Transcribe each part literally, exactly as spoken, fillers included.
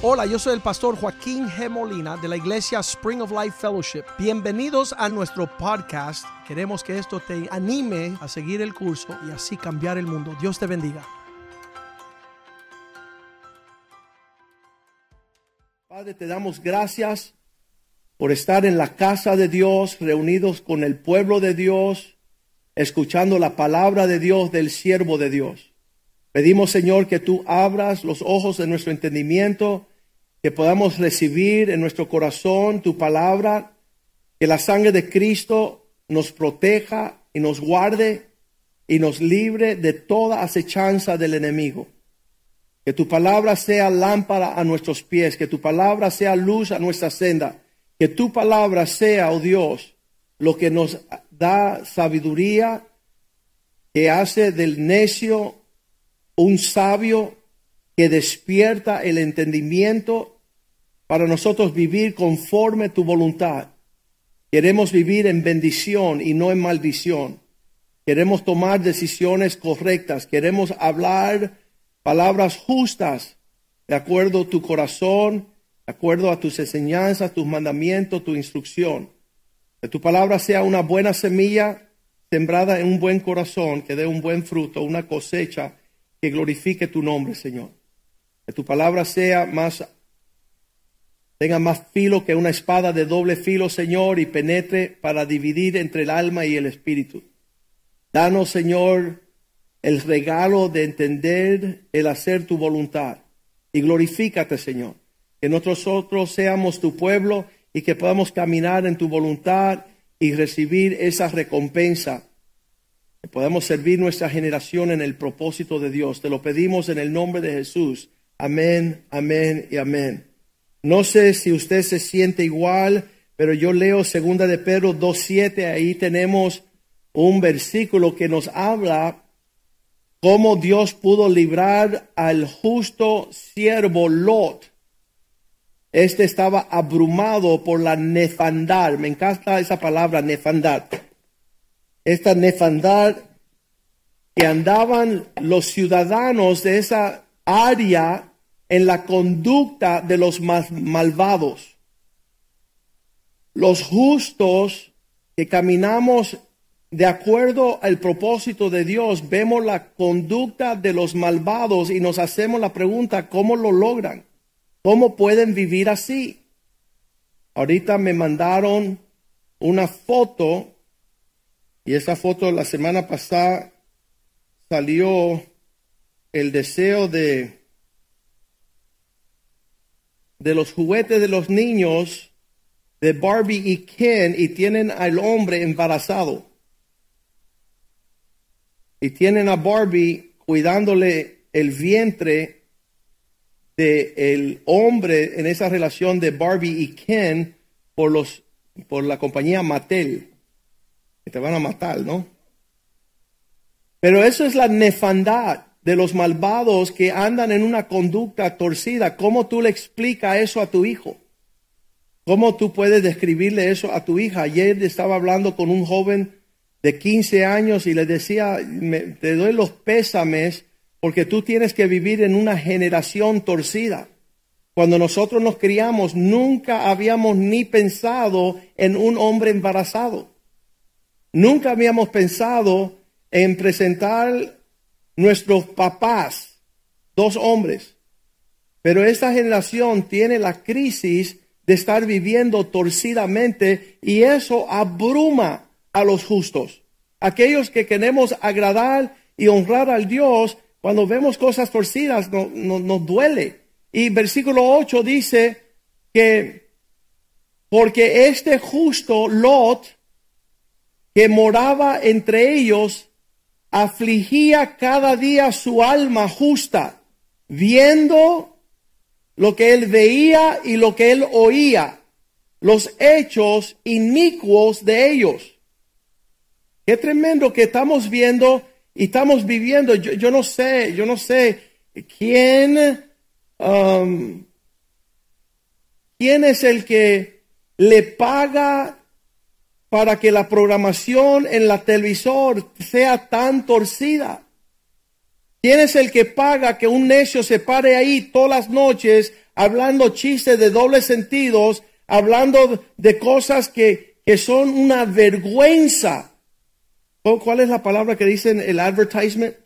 Hola, yo soy el pastor Joaquín G. Molina de la iglesia Spring of Life Fellowship. Bienvenidos a nuestro podcast. Queremos que esto te anime a seguir el curso y así cambiar el mundo. Dios te bendiga. Padre, te damos gracias por estar en la casa de Dios, reunidos con el pueblo de Dios, escuchando la palabra de Dios, del siervo de Dios. Pedimos, Señor, que tú abras los ojos de nuestro entendimiento, que podamos recibir en nuestro corazón tu palabra, que la sangre de Cristo nos proteja y nos guarde y nos libre de toda acechanza del enemigo. Que tu palabra sea lámpara a nuestros pies, que tu palabra sea luz a nuestra senda, que tu palabra sea, oh Dios, lo que nos da sabiduría, que hace del necio un sabio, que despierta el entendimiento para nosotros vivir conforme tu voluntad. Queremos vivir en bendición y no en maldición. Queremos tomar decisiones correctas. Queremos hablar palabras justas de acuerdo a tu corazón, de acuerdo a tus enseñanzas, tus mandamientos, tu instrucción. Que tu palabra sea una buena semilla sembrada en un buen corazón, que dé un buen fruto, una cosecha que glorifique tu nombre, Señor. Que tu palabra sea más, tenga más filo que una espada de doble filo, Señor, y penetre para dividir entre el alma y el espíritu. Danos, Señor, el regalo de entender el hacer tu voluntad. Y glorifícate, Señor. Que nosotros seamos tu pueblo y que podamos caminar en tu voluntad y recibir esa recompensa. Que podamos servir nuestra generación en el propósito de Dios. Te lo pedimos en el nombre de Jesús. Amén, amén y amén. No sé si usted se siente igual, pero yo leo segunda de Pedro dos siete. Ahí tenemos un versículo que nos habla cómo Dios pudo librar al justo siervo Lot. Este estaba abrumado por la nefandad. Me encanta esa palabra, nefandad. Esta nefandad que andaban los ciudadanos de esa área en la conducta de los malvados. Los justos que caminamos de acuerdo al propósito de Dios, vemos la conducta de los malvados y nos hacemos la pregunta, ¿cómo lo logran? ¿Cómo pueden vivir así? Ahorita me mandaron una foto. Y esa foto la semana pasada salió el deseo de, de los juguetes de los niños de Barbie y Ken, y tienen al hombre embarazado. Y tienen a Barbie cuidándole el vientre del hombre en esa relación de Barbie y Ken por, los, por la compañía Mattel. Te van a matar, ¿no? Pero eso es la nefandad de los malvados que andan en una conducta torcida. ¿Cómo tú le explicas eso a tu hijo? ¿Cómo tú puedes describirle eso a tu hija? Ayer estaba hablando con un joven de quince años y le decía, me, te doy los pésames porque tú tienes que vivir en una generación torcida. Cuando nosotros nos criamos, nunca habíamos ni pensado en un hombre embarazado. Nunca habíamos pensado en presentar nuestros papás, dos hombres. Pero esta generación tiene la crisis de estar viviendo torcidamente y eso abruma a los justos. Aquellos que queremos agradar y honrar al Dios, cuando vemos cosas torcidas no, no, nos duele. Y versículo ocho dice que porque este justo Lot, que moraba entre ellos, afligía cada día su alma justa, viendo lo que él veía y lo que él oía, los hechos inicuos de ellos. Qué tremendo que estamos viendo y estamos viviendo. Yo, yo no sé, yo no sé quién, um, quién es el que le paga para que la programación en la televisor sea tan torcida. ¿Quién es el que paga que un necio se pare ahí todas las noches hablando chistes de dobles sentidos, hablando de cosas que, que son una vergüenza. ¿Cuál es la palabra que dicen el advertisement?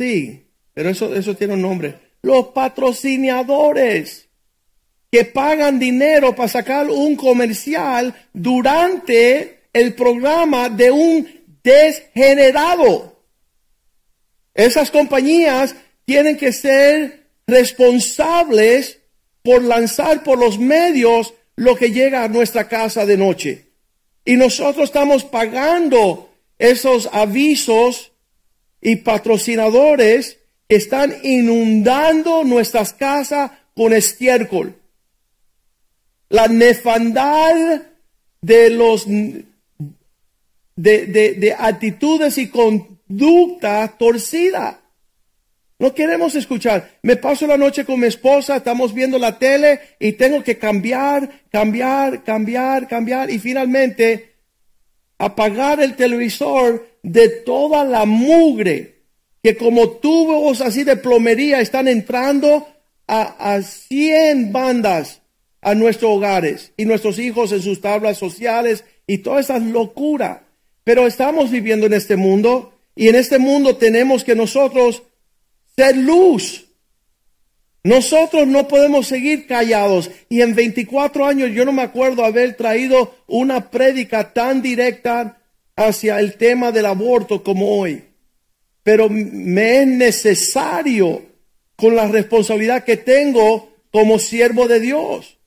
Sí, pero eso, eso tiene un nombre. Los patrocinadores que pagan dinero para sacar un comercial durante el programa de un degenerado. Esas compañías tienen que ser responsables por lanzar por los medios lo que llega a nuestra casa de noche. Y nosotros estamos pagando esos avisos y patrocinadores que están inundando nuestras casas con estiércol. La nefandad de los de, de, de actitudes y conducta torcida. No queremos escuchar. Me paso la noche con mi esposa, estamos viendo la tele y tengo que cambiar, cambiar, cambiar, cambiar y finalmente apagar el televisor de toda la mugre que como tubos así de plomería están entrando a, a cien bandas a nuestros hogares y nuestros hijos en sus tablas sociales y toda esa locura. Pero estamos viviendo en este mundo y en este mundo tenemos que nosotros ser luz. Nosotros no podemos seguir callados. Y en veinticuatro años yo no me acuerdo haber traído una prédica tan directa hacia el tema del aborto como hoy. Pero me es necesario con la responsabilidad que tengo como siervo de Dios.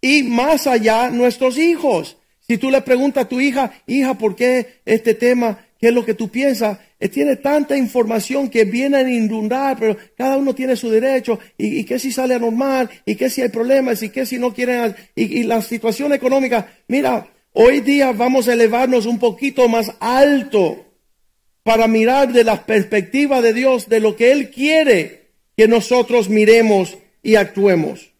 Y más allá, nuestros hijos. Si tú le preguntas a tu hija, hija, ¿por qué este tema? ¿Qué es lo que tú piensas? Tiene tanta información que viene a inundar, pero cada uno tiene su derecho. ¿Y, y qué si sale anormal? ¿Y qué si hay problemas? ¿Y qué si no quieren? Y, y la situación económica. Mira, hoy día vamos a elevarnos un poquito más alto para mirar de la perspectiva de Dios, de lo que Él quiere que nosotros miremos y actuemos.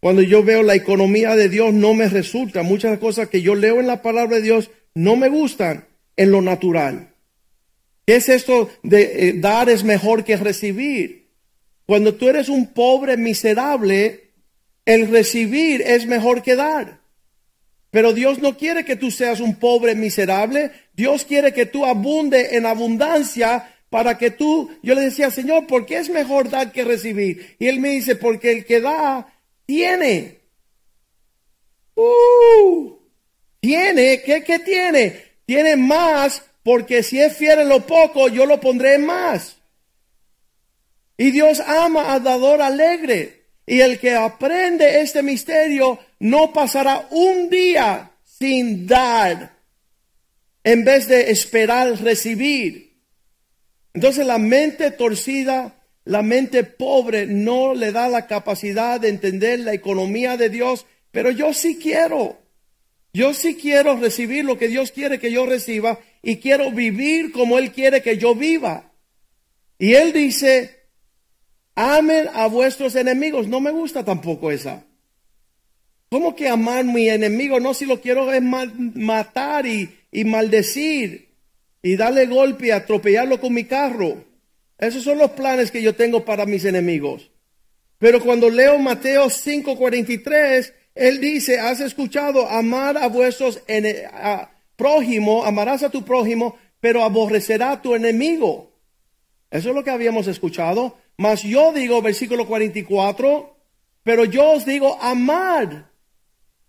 Cuando yo veo la economía de Dios, no me resulta. Muchas cosas que yo leo en la palabra de Dios no me gustan. En lo natural. ¿Qué es esto de eh, dar es mejor que recibir? Cuando tú eres un pobre miserable, el recibir es mejor que dar. Pero Dios no quiere que tú seas un pobre miserable. Dios quiere que tú abunde en abundancia para que tú... Yo le decía, Señor, ¿por qué es mejor dar que recibir? Y Él me dice, porque el que da, tiene. Uh, ¿Tiene? ¿Qué, qué tiene? Tiene más, porque si es fiel en lo poco, yo lo pondré en más. Y Dios ama al dador alegre. Y el que aprende este misterio no pasará un día sin dar, en vez de esperar recibir. Entonces la mente torcida, la mente pobre, no le da la capacidad de entender la economía de Dios. Pero yo sí quiero. Yo sí quiero recibir lo que Dios quiere que yo reciba y quiero vivir como Él quiere que yo viva. Y Él dice, amen a vuestros enemigos. No me gusta tampoco esa. ¿Cómo que amar a mi enemigo? No, si lo quiero es matar y, y maldecir y darle golpe y atropellarlo con mi carro. Esos son los planes que yo tengo para mis enemigos. Pero cuando leo Mateo cinco cuarenta y tres, Él dice, has escuchado, amar a vuestros ene- a prójimo, amarás a tu prójimo, pero aborrecerá a tu enemigo. Eso es lo que habíamos escuchado. Mas yo digo, versículo cuarenta y cuatro, pero yo os digo, amad,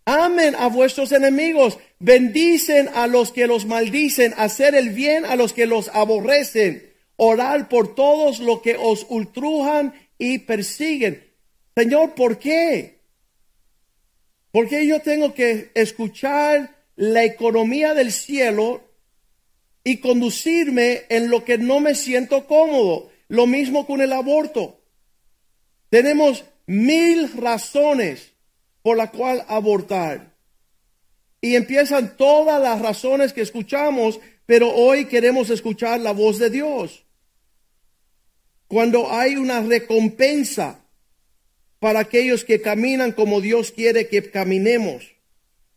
amen a vuestros enemigos, bendicen a los que los maldicen, hacer el bien a los que los aborrecen, orar por todos los que os ultrujan y persiguen. Señor, ¿por qué? ¿Por qué yo tengo que escuchar la economía del cielo y conducirme en lo que no me siento cómodo? Lo mismo con el aborto. Tenemos mil razones por la cual abortar. Y empiezan todas las razones que escuchamos, pero hoy queremos escuchar la voz de Dios. Cuando hay una recompensa para aquellos que caminan como Dios quiere que caminemos.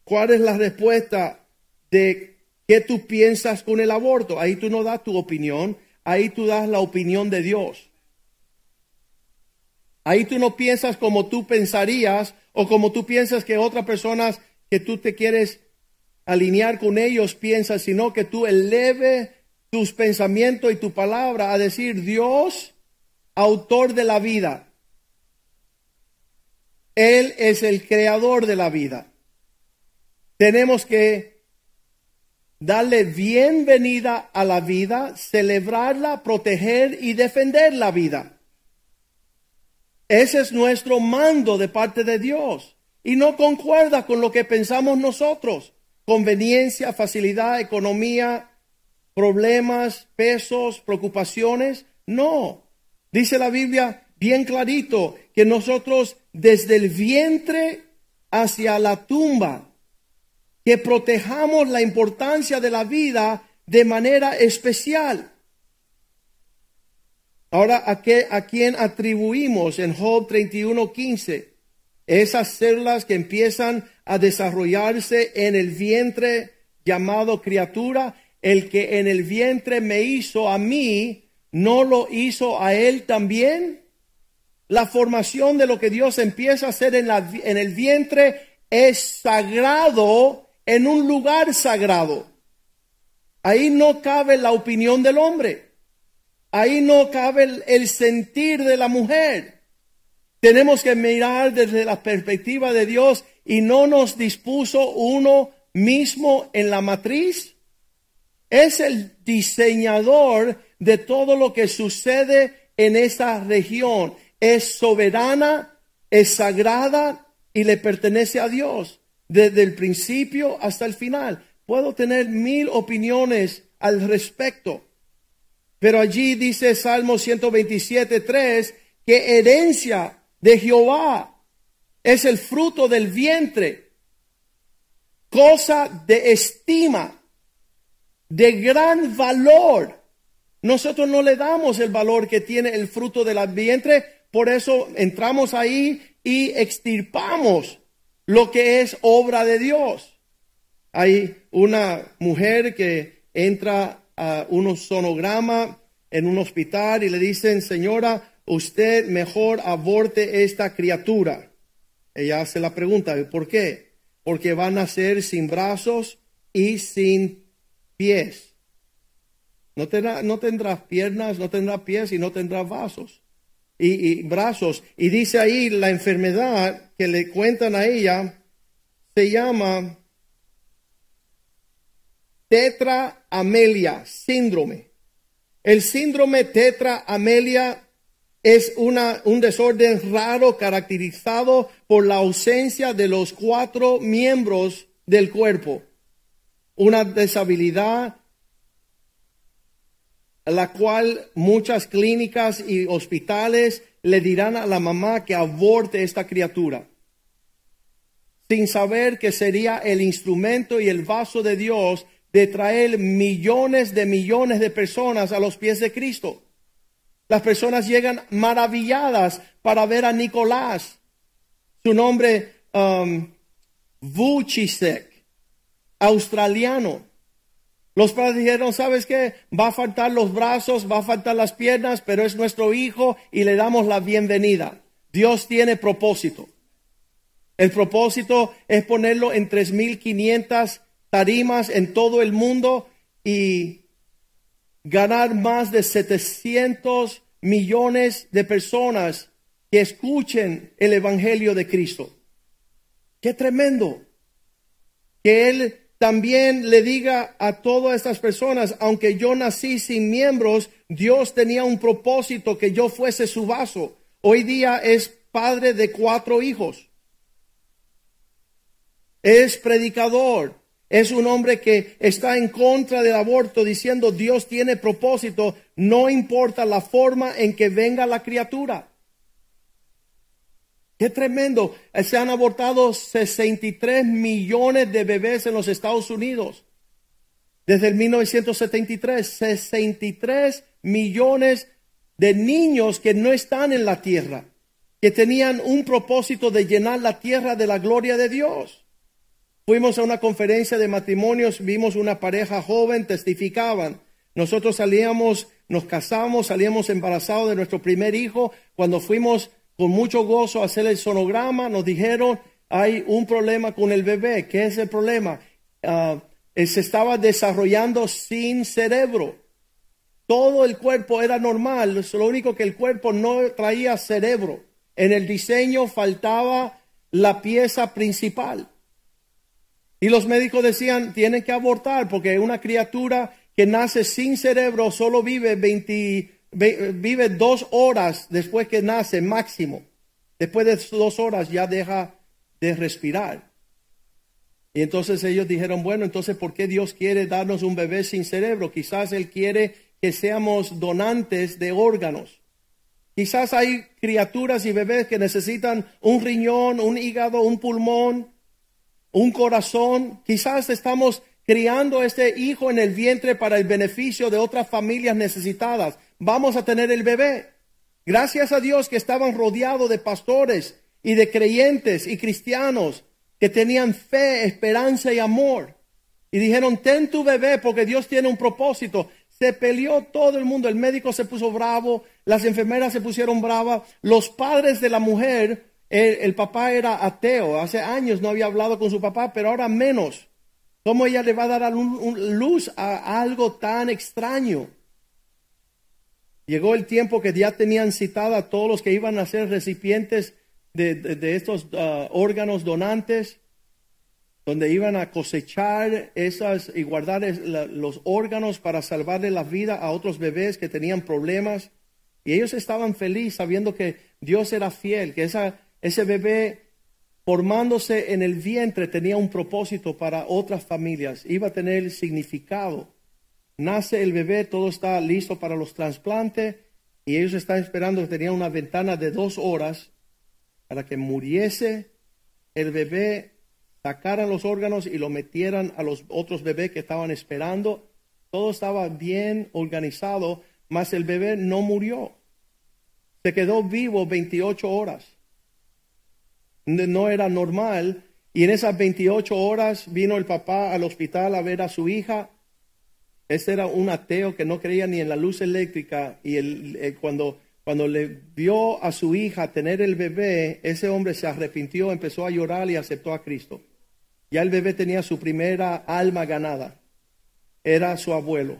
¿Cuál es la respuesta de qué tú piensas con el aborto? Ahí tú no das tu opinión, ahí tú das la opinión de Dios. Ahí tú no piensas como tú pensarías o como tú piensas que otras personas que tú te quieres alinear con ellos piensan, sino que tú eleve tus pensamientos y tu palabra a decir Dios, autor de la vida. Él es el creador de la vida. Tenemos que darle bienvenida a la vida, celebrarla, proteger y defender la vida. Ese es nuestro mando de parte de Dios. Y no concuerda con lo que pensamos nosotros. Conveniencia, facilidad, economía, problemas, pesos, preocupaciones. No. Dice la Biblia bien clarito que nosotros desde el vientre hacia la tumba, que protejamos la importancia de la vida de manera especial. Ahora, ¿a, qué, a quién atribuimos en Job treinta y uno quince? Esas células que empiezan a desarrollarse en el vientre llamado criatura, el que en el vientre me hizo a mí, ¿no lo hizo a él también? La formación de lo que Dios empieza a hacer en, la, en el vientre es sagrado en un lugar sagrado. Ahí no cabe la opinión del hombre. Ahí no cabe el, el sentir de la mujer. Tenemos que mirar desde la perspectiva de Dios y no nos dispuso uno mismo en la matriz. Es el diseñador de todo lo que sucede en esa región. Es soberana, es sagrada y le pertenece a Dios desde el principio hasta el final. Puedo tener mil opiniones al respecto. Pero allí dice Salmo ciento veintisiete, tres, que herencia de Jehová es el fruto del vientre, cosa de estima, de gran valor. Nosotros no le damos el valor que tiene el fruto del vientre, por eso entramos ahí y extirpamos lo que es obra de Dios. Hay una mujer que entra a un sonograma en un hospital y le dicen, señora, usted mejor aborte esta criatura. Ella hace la pregunta, ¿por qué? Porque va a nacer sin brazos y sin pies. No tendrá, no tendrá piernas, no tendrá pies y no tendrá vasos y, y brazos. Y dice ahí la enfermedad que le cuentan a ella se llama tetraamelia, síndrome. El síndrome tetraamelia es una, un desorden raro caracterizado por la ausencia de los cuatro miembros del cuerpo. Una disabilidad a la cual muchas clínicas y hospitales le dirán a la mamá que aborte esta criatura, sin saber que sería el instrumento y el vaso de Dios de traer millones de millones de personas a los pies de Cristo. Las personas llegan maravilladas para ver a Nicolás, su nombre um, Vuchisek, australiano. Los padres dijeron, ¿sabes qué? Va a faltar los brazos, va a faltar las piernas, pero es nuestro hijo y le damos la bienvenida. Dios tiene propósito. El propósito es ponerlo en tres mil quinientas tarimas en todo el mundo y ganar más de setecientos millones de personas que escuchen el evangelio de Cristo. ¡Qué tremendo! Que Él también le diga a todas estas personas, aunque yo nací sin miembros, Dios tenía un propósito que yo fuese su vaso. Hoy día es padre de cuatro hijos. Es predicador. Es un hombre que está en contra del aborto diciendo Dios tiene propósito, no importa la forma en que venga la criatura. ¡Qué tremendo! Se han abortado sesenta y tres millones de bebés en los Estados Unidos. Desde el mil novecientos setenta y tres, sesenta y tres millones de niños que no están en la tierra, que tenían un propósito de llenar la tierra de la gloria de Dios. Fuimos a una conferencia de matrimonios, vimos una pareja joven, testificaban. Nosotros salíamos, nos casamos, salíamos embarazados de nuestro primer hijo. Cuando fuimos con mucho gozo a hacer el sonograma. Nos dijeron, hay un problema con el bebé. ¿Qué es el problema? Uh, se estaba desarrollando sin cerebro. Todo el cuerpo era normal, lo único que el cuerpo no traía cerebro. En el diseño faltaba la pieza principal. Y los médicos decían, tienen que abortar porque una criatura que nace sin cerebro solo vive veinte, vive dos horas después que nace máximo. Después de dos horas ya deja de respirar. Y entonces ellos dijeron, bueno, entonces ¿por qué Dios quiere darnos un bebé sin cerebro? Quizás Él quiere que seamos donantes de órganos. Quizás hay criaturas y bebés que necesitan un riñón, un hígado, un pulmón, un corazón. Quizás estamos criando a este hijo en el vientre para el beneficio de otras familias necesitadas. Vamos a tener el bebé. Gracias a Dios que estaban rodeados de pastores y de creyentes y cristianos que tenían fe, esperanza y amor. Y dijeron, ten tu bebé porque Dios tiene un propósito. Se peleó todo el mundo. El médico se puso bravo. Las enfermeras se pusieron bravas. Los padres de la mujer, el, el papá era ateo. Hace años no había hablado con su papá, pero ahora menos. ¿Cómo ella le va a dar un, un, luz a algo tan extraño? Llegó el tiempo que ya tenían citada a todos los que iban a ser recipientes de, de, de estos uh, órganos donantes, donde iban a cosechar esas y guardar la, los órganos para salvarle la vida a otros bebés que tenían problemas. Y ellos estaban felices sabiendo que Dios era fiel, que esa, ese bebé formándose en el vientre tenía un propósito para otras familias, iba a tener significado. Nace el bebé, todo está listo para los trasplantes y ellos están esperando que tenía una ventana de dos horas para que muriese el bebé, sacaran los órganos y lo metieran a los otros bebés que estaban esperando. Todo estaba bien organizado, mas el bebé no murió. Se quedó vivo veintiocho horas. No era normal. Y en esas veintiocho horas vino el papá al hospital a ver a su hija. Este era un ateo que no creía ni en la luz eléctrica. Y el, el, cuando, cuando le vio a su hija tener el bebé, ese hombre se arrepintió, empezó a llorar y aceptó a Cristo. Ya el bebé tenía su primera alma ganada. Era su abuelo,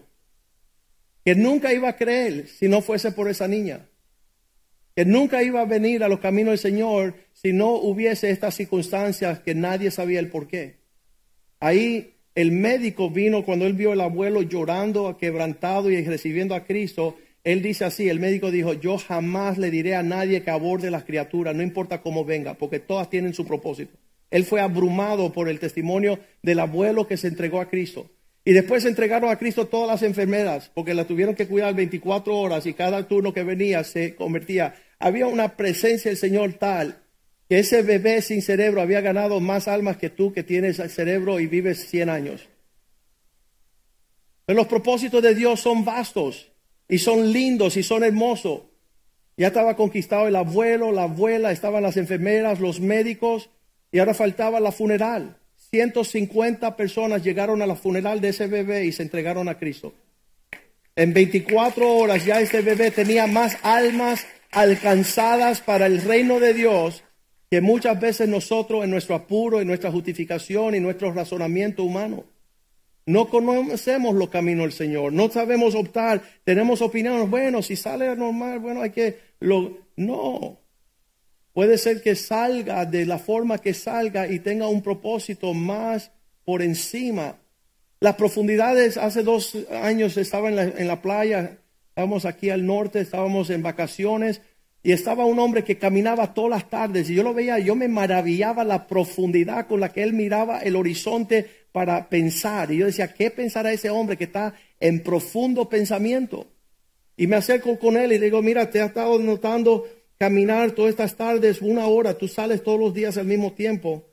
que nunca iba a creer si no fuese por esa niña, que nunca iba a venir a los caminos del Señor si no hubiese estas circunstancias que nadie sabía el por qué. Ahí el médico vino cuando él vio al abuelo llorando, quebrantado y recibiendo a Cristo. Él dice así, el médico dijo, yo jamás le diré a nadie que aborde las criaturas, no importa cómo venga, porque todas tienen su propósito. Él fue abrumado por el testimonio del abuelo que se entregó a Cristo. Y después se entregaron a Cristo todas las enfermeras, porque la tuvieron que cuidar veinticuatro horas y cada turno que venía se convertía. Había una presencia del Señor tal que ese bebé sin cerebro había ganado más almas que tú que tienes el cerebro y vives cien años. Pero los propósitos de Dios son vastos y son lindos y son hermosos. Ya estaba conquistado el abuelo, la abuela, estaban las enfermeras, los médicos y ahora faltaba la funeral. ciento cincuenta personas llegaron a la funeral de ese bebé y se entregaron a Cristo. En veinticuatro horas ya este bebé tenía más almas alcanzadas para el reino de Dios que muchas veces nosotros en nuestro apuro, en nuestra justificación y nuestro razonamiento humano. No conocemos los caminos del Señor, no sabemos optar, tenemos opiniones, bueno, si sale normal, bueno, hay que... Lo... No. Puede ser que salga de la forma que salga y tenga un propósito más por encima. Las profundidades, hace dos años estaba en la, en la playa, estábamos aquí al norte, estábamos en vacaciones y estaba un hombre que caminaba todas las tardes y yo lo veía, yo me maravillaba la profundidad con la que él miraba el horizonte para pensar. Y yo decía, ¿qué pensará ese hombre que está en profundo pensamiento? Y me acerco con él y le digo, mira, te has estado notando caminar todas estas tardes, una hora, tú sales todos los días al mismo tiempo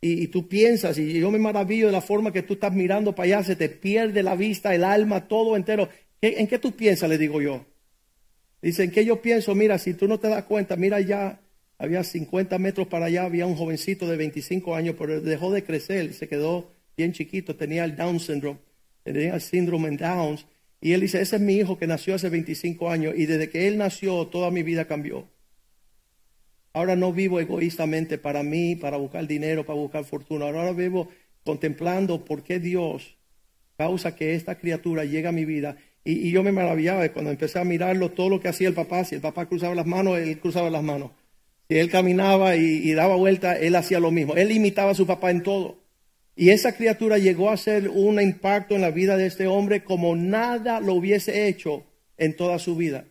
y, y tú piensas, y yo me maravillo de la forma que tú estás mirando para allá, se te pierde la vista, el alma, todo entero. ¿Qué, ¿En qué tú piensas? Le digo yo. Dice, ¿en qué yo pienso? Mira, si tú no te das cuenta, mira allá, había cincuenta metros para allá, había un jovencito de veinticinco años, pero dejó de crecer, se quedó bien chiquito, tenía el Down syndrome, tenía el síndrome de Downs, y él dice, ese es mi hijo que nació hace veinticinco años, y desde que él nació, toda mi vida cambió. Ahora no vivo egoístamente para mí, para buscar dinero, para buscar fortuna. Ahora vivo contemplando por qué Dios causa que esta criatura llegue a mi vida. Y, y yo me maravillaba cuando empecé a mirarlo, todo lo que hacía el papá. Si el papá cruzaba las manos, él cruzaba las manos. Si él caminaba y, y daba vuelta, él hacía lo mismo. Él imitaba a su papá en todo. Y esa criatura llegó a ser un impacto en la vida de este hombre como nada lo hubiese hecho en toda su vida.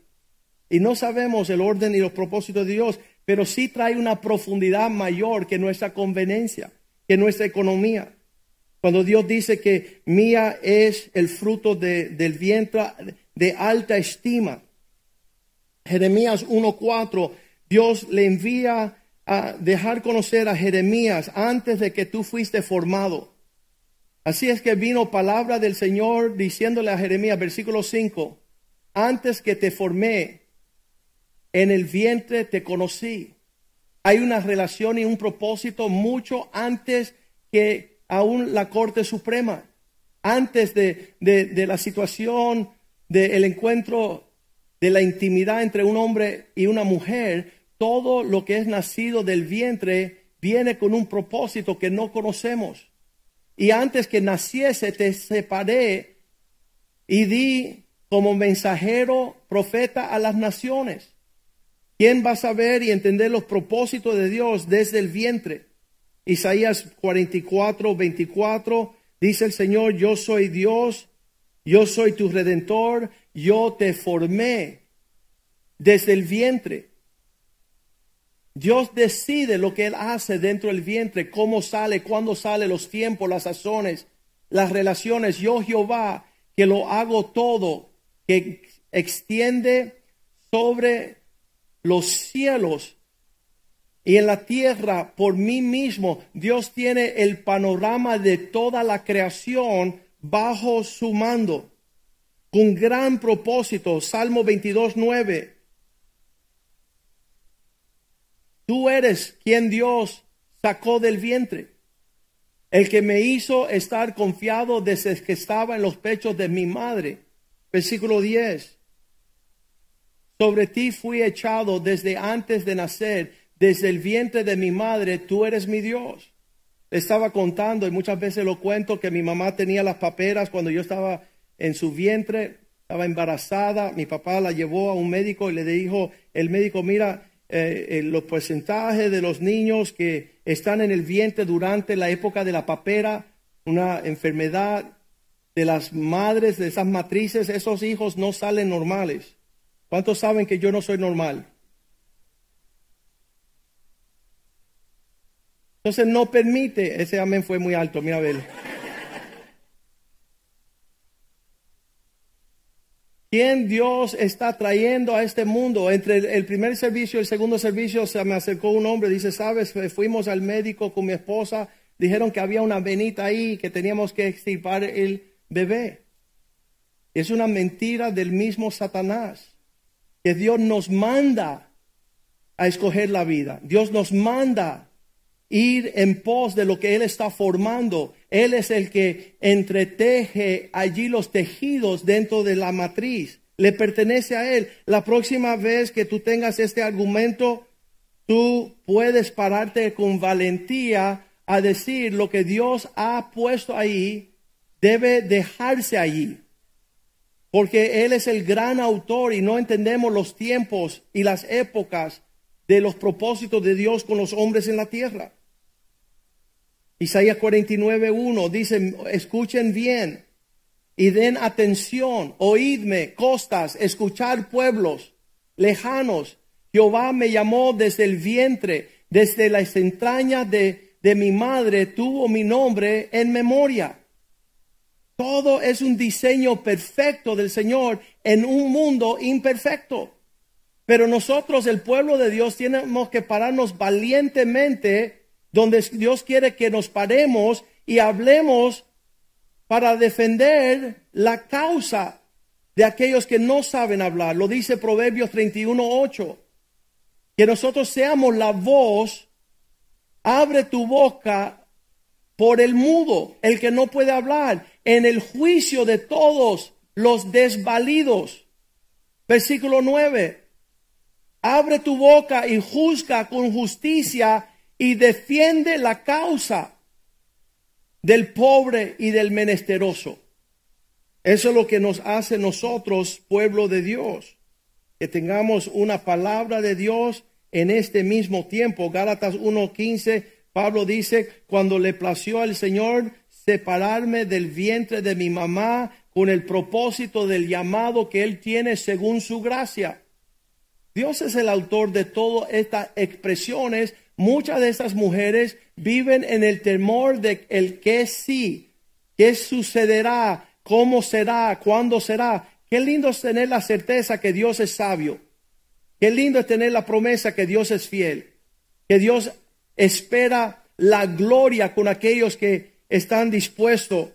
Y no sabemos el orden y los propósitos de Dios, pero sí trae una profundidad mayor que nuestra conveniencia, que nuestra economía. Cuando Dios dice que mía es el fruto de, del vientre de alta estima. Jeremías uno cuatro, Dios le envía a dejar conocer a Jeremías antes de que tú fuiste formado. Así es que vino palabra del Señor diciéndole a Jeremías, versículo cinco, antes que te formé, en el vientre te conocí. Hay una relación y un propósito mucho antes que aún la Corte Suprema, antes de, de, de la situación, del encuentro, de la intimidad entre un hombre y una mujer, todo lo que es nacido del vientre viene con un propósito que no conocemos. Y antes que naciese te separé y di como mensajero, profeta a las naciones. ¿Quién va a saber y entender los propósitos de Dios desde el vientre? Isaías cuarenta y cuatro, veinticuatro, dice el Señor, yo soy Dios, yo soy tu Redentor, yo te formé desde el vientre. Dios decide lo que Él hace dentro del vientre, cómo sale, cuándo sale, los tiempos, las sazones, las relaciones. Yo Jehová, que lo hago todo, que extiende sobre los cielos y en la tierra por mí mismo. Dios tiene el panorama de toda la creación bajo su mando, con gran propósito. Salmo veintidós, nueve. Tú eres quien Dios sacó del vientre, el que me hizo estar confiado desde que estaba en los pechos de mi madre. Versículo diez. Sobre ti fui echado desde antes de nacer. Desde el vientre de mi madre, tú eres mi Dios. Le estaba contando, y muchas veces lo cuento, que mi mamá tenía las paperas cuando yo estaba en su vientre, estaba embarazada. Mi papá la llevó a un médico y le dijo, el médico, mira, eh, los porcentajes de los niños que están en el vientre durante la época de la papera, una enfermedad de las madres, de esas matrices, esos hijos no salen normales. ¿Cuántos saben que yo no soy normal? Entonces no permite, ese amén fue muy alto, mira a ver. ¿Quién Dios está trayendo a este mundo? Entre el primer servicio y el segundo servicio se me acercó un hombre, dice, sabes, fuimos al médico con mi esposa, dijeron que había una venita ahí, que teníamos que extirpar el bebé. Es una mentira del mismo Satanás, que Dios nos manda a escoger la vida. Dios nos manda ir en pos de lo que Él está formando. Él es el que entreteje allí los tejidos dentro de la matriz. Le pertenece a Él. La próxima vez que tú tengas este argumento, tú puedes pararte con valentía a decir lo que Dios ha puesto ahí debe dejarse allí. Porque Él es el gran autor y no entendemos los tiempos y las épocas de los propósitos de Dios con los hombres en la tierra. Isaías cuarenta y nueve, uno dice, escuchen bien y den atención, oídme, costas, escuchad pueblos lejanos. Jehová me llamó desde el vientre, desde las entrañas de, de mi madre, tuvo mi nombre en memoria. Todo es un diseño perfecto del Señor en un mundo imperfecto. Pero nosotros, el pueblo de Dios, tenemos que pararnos valientemente donde Dios quiere que nos paremos y hablemos para defender la causa de aquellos que no saben hablar. Lo dice Proverbios treinta y uno, ocho. Que nosotros seamos la voz, abre tu boca por el mudo, el que no puede hablar, en el juicio de todos los desvalidos. Versículo nueve. Abre tu boca y juzga con justicia y defiende la causa del pobre y del menesteroso. Eso es lo que nos hace nosotros, pueblo de Dios, que tengamos una palabra de Dios en este mismo tiempo. Gálatas uno quince, Pablo dice, cuando le plació al Señor separarme del vientre de mi mamá con el propósito del llamado que Él tiene según su gracia. Dios es el autor de todas estas expresiones. Muchas de estas mujeres viven en el temor de el qué sí, qué sucederá, cómo será, cuándo será. Qué lindo es tener la certeza que Dios es sabio. Qué lindo es tener la promesa que Dios es fiel, que Dios espera la gloria con aquellos que están dispuestos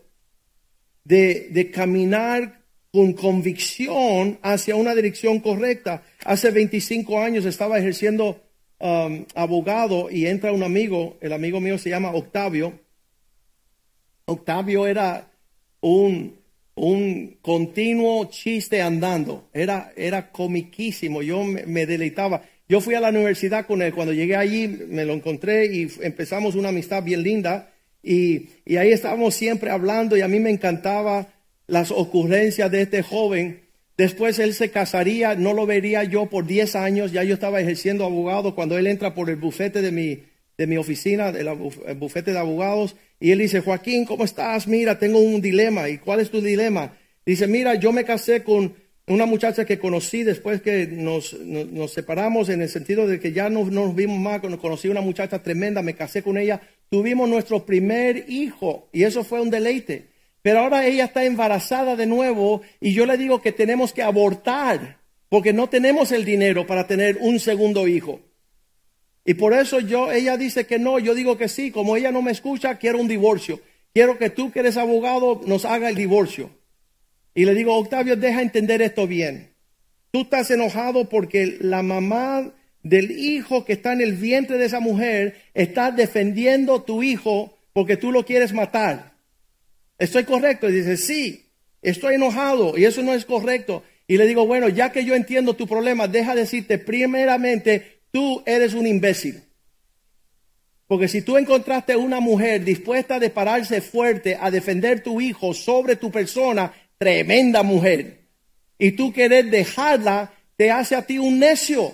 de, de caminar con convicción hacia una dirección correcta. Hace veinticinco años estaba ejerciendo um, abogado y entra un amigo, el amigo mío se llama Octavio. Octavio era un... un continuo chiste andando. Era, era comiquísimo. Yo me, me deleitaba. Yo fui a la universidad con él. Cuando llegué allí me lo encontré y empezamos una amistad bien linda. Y, y ahí estábamos siempre hablando y a mí me encantaba las ocurrencias de este joven. Después él se casaría. No lo vería yo por diez años. Ya yo estaba ejerciendo abogado cuando él entra por el bufete de mi, de mi oficina, el, el bufete de abogados. Y él dice, Joaquín, ¿cómo estás? Mira, tengo un dilema. ¿Y cuál es tu dilema? Dice, mira, yo me casé con una muchacha que conocí después que nos, nos, nos separamos, en el sentido de que ya no, no nos vimos más. Conocí una muchacha tremenda, me casé con ella. Tuvimos nuestro primer hijo y eso fue un deleite. Pero ahora ella está embarazada de nuevo y yo le digo que tenemos que abortar porque no tenemos el dinero para tener un segundo hijo. Y por eso yo, ella dice que no, yo digo que sí. Como ella no me escucha, quiero un divorcio. Quiero que tú, que eres abogado, nos haga el divorcio. Y le digo, Octavio, deja entender esto bien. Tú estás enojado porque la mamá del hijo que está en el vientre de esa mujer está defendiendo a tu hijo porque tú lo quieres matar. ¿Estoy correcto? Y dice, sí, estoy enojado y eso no es correcto. Y le digo, bueno, ya que yo entiendo tu problema, deja decirte primeramente... tú eres un imbécil, porque si tú encontraste una mujer dispuesta a pararse fuerte a defender tu hijo sobre tu persona, tremenda mujer, y tú querer dejarla, te hace a ti un necio.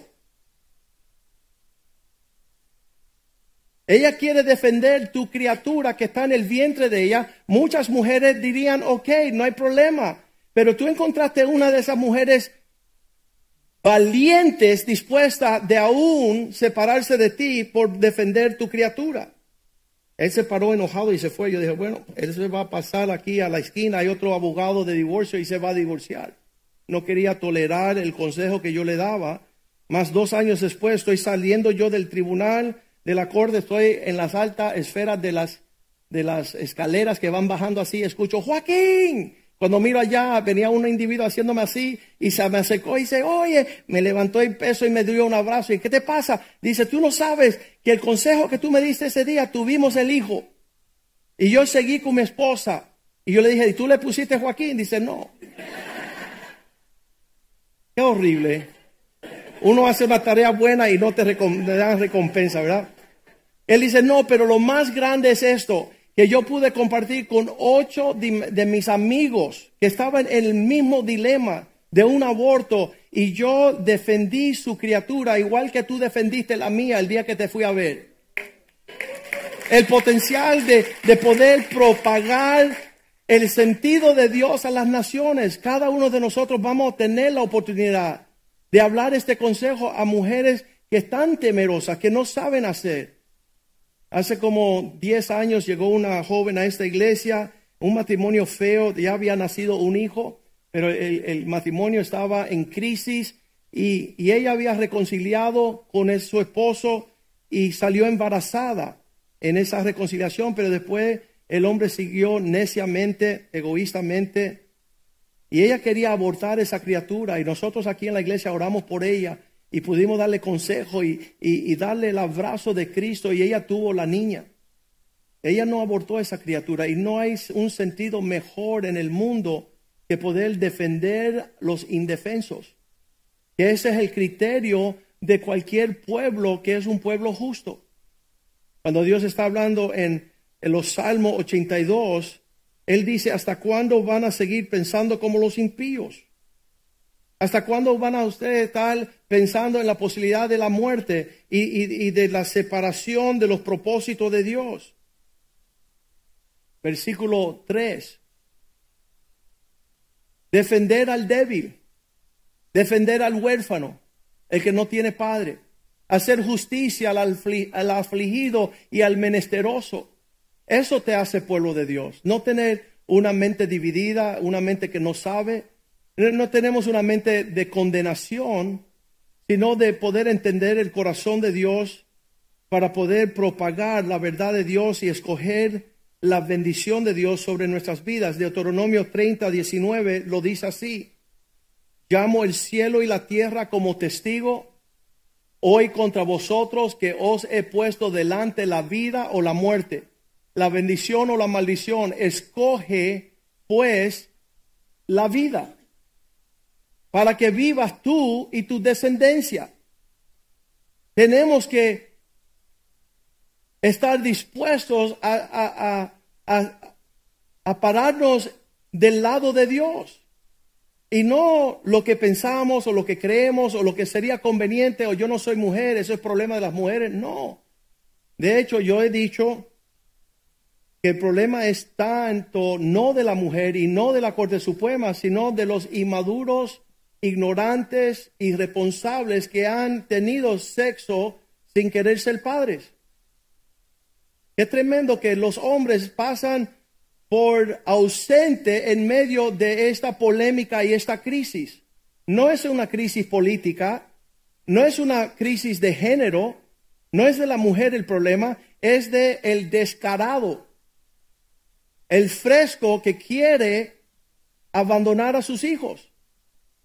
Ella quiere defender tu criatura que está en el vientre de ella. Muchas mujeres dirían, ok, no hay problema, pero tú encontraste una de esas mujeres valientes, dispuestas de aún separarse de ti por defender tu criatura. Él se paró enojado y se fue. Yo dije, bueno, él se va a pasar aquí a la esquina. Hay otro abogado de divorcio y se va a divorciar. No quería tolerar el consejo que yo le daba. Más dos años después estoy saliendo yo del tribunal, de la corte. Estoy en las altas esferas de las, de las escaleras que van bajando así. Escucho, Joaquín. Cuando miro allá, venía un individuo haciéndome así y se me acercó y dice, oye, me levantó el peso y me dio un abrazo. ¿Y qué te pasa? Dice, tú no sabes que el consejo que tú me diste ese día, tuvimos el hijo. Y yo seguí con mi esposa. Y yo le dije, ¿y tú le pusiste Joaquín? Dice, no. Qué horrible. Uno hace una tarea buena y no te, recom- te dan recompensa, ¿verdad? Él dice, no, pero lo más grande es esto. Que yo pude compartir con ocho de, de mis amigos que estaban en el mismo dilema de un aborto y yo defendí su criatura igual que tú defendiste la mía el día que te fui a ver. El potencial de, de poder propagar el sentido de Dios a las naciones. Cada uno de nosotros vamos a tener la oportunidad de hablar este consejo a mujeres que están temerosas, que no saben hacer. Hace como diez años llegó una joven a esta iglesia, un matrimonio feo, ya había nacido un hijo, pero el, el matrimonio estaba en crisis y, y ella había reconciliado con el, su esposo y salió embarazada en esa reconciliación, pero después el hombre siguió neciamente, egoístamente, y ella quería abortar esa criatura y nosotros aquí en la iglesia oramos por ella. Y pudimos darle consejo y, y, y darle el abrazo de Cristo y ella tuvo la niña. Ella no abortó a esa criatura y no hay un sentido mejor en el mundo que poder defender los indefensos. Que ese es el criterio de cualquier pueblo que es un pueblo justo. Cuando Dios está hablando en, en los Salmos ochenta y dos, Él dice, ¿hasta cuándo van a seguir pensando como los impíos? ¿Hasta cuándo van a ustedes estar pensando en la posibilidad de la muerte y, y, y de la separación de los propósitos de Dios? Versículo tres. Defender al débil, defender al huérfano, el que no tiene padre, hacer justicia al, afli- al afligido y al menesteroso. Eso te hace pueblo de Dios. No tener una mente dividida, una mente que no sabe. No tenemos una mente de condenación, sino de poder entender el corazón de Dios para poder propagar la verdad de Dios y escoger la bendición de Dios sobre nuestras vidas. Deuteronomio treinta, diecinueve lo dice así. Llamo el cielo y la tierra como testigo hoy contra vosotros que os he puesto delante la vida o la muerte, la bendición o la maldición. Escoge pues la vida, para que vivas tú y tu descendencia. Tenemos que estar dispuestos a, a, a, a, a pararnos del lado de Dios. Y no lo que pensamos o lo que creemos o lo que sería conveniente o yo no soy mujer, eso es problema de las mujeres. No. De hecho, yo he dicho que el problema es tanto no de la mujer y no de la Corte Suprema, sino de los inmaduros, ignorantes, irresponsables que han tenido sexo sin querer ser padres. Es tremendo que los hombres pasan por ausente en medio de esta polémica y esta crisis. No es una crisis política, no es una crisis de género, no es de la mujer el problema, es de el descarado, el fresco que quiere abandonar a sus hijos.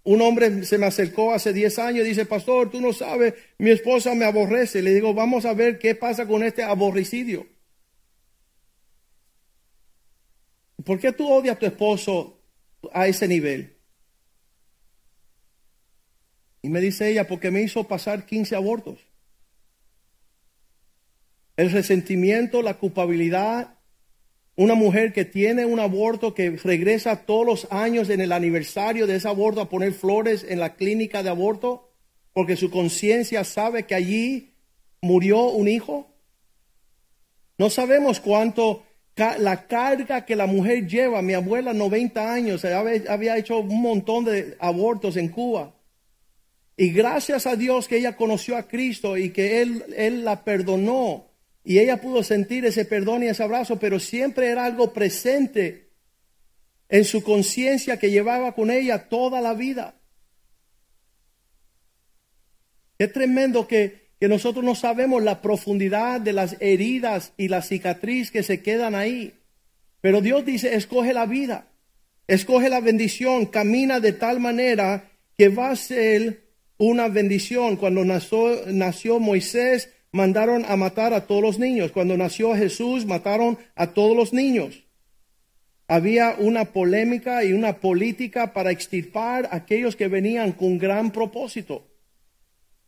Un hombre se me acercó hace diez años y dice, pastor, tú no sabes, mi esposa me aborrece. Le digo, vamos a ver qué pasa con este aborricidio. ¿Por qué tú odias a tu esposo a ese nivel? Y me dice ella, porque me hizo pasar quince abortos. El resentimiento, la culpabilidad. Una mujer que tiene un aborto que regresa todos los años en el aniversario de ese aborto a poner flores en la clínica de aborto porque su conciencia sabe que allí murió un hijo. No sabemos cuánto ca- la carga que la mujer lleva. Mi abuela, noventa años, había hecho un montón de abortos en Cuba. Y gracias a Dios que ella conoció a Cristo y que Él, él la perdonó. Y ella pudo sentir ese perdón y ese abrazo, pero siempre era algo presente en su conciencia que llevaba con ella toda la vida. Es tremendo que, que nosotros no sabemos la profundidad de las heridas y la cicatriz que se quedan ahí. Pero Dios dice, escoge la vida, escoge la bendición, camina de tal manera que va a ser una bendición. Cuando nació, nació Moisés, mandaron a matar a todos los niños. Cuando nació Jesús, mataron a todos los niños. Había una polémica y una política para extirpar a aquellos que venían con gran propósito,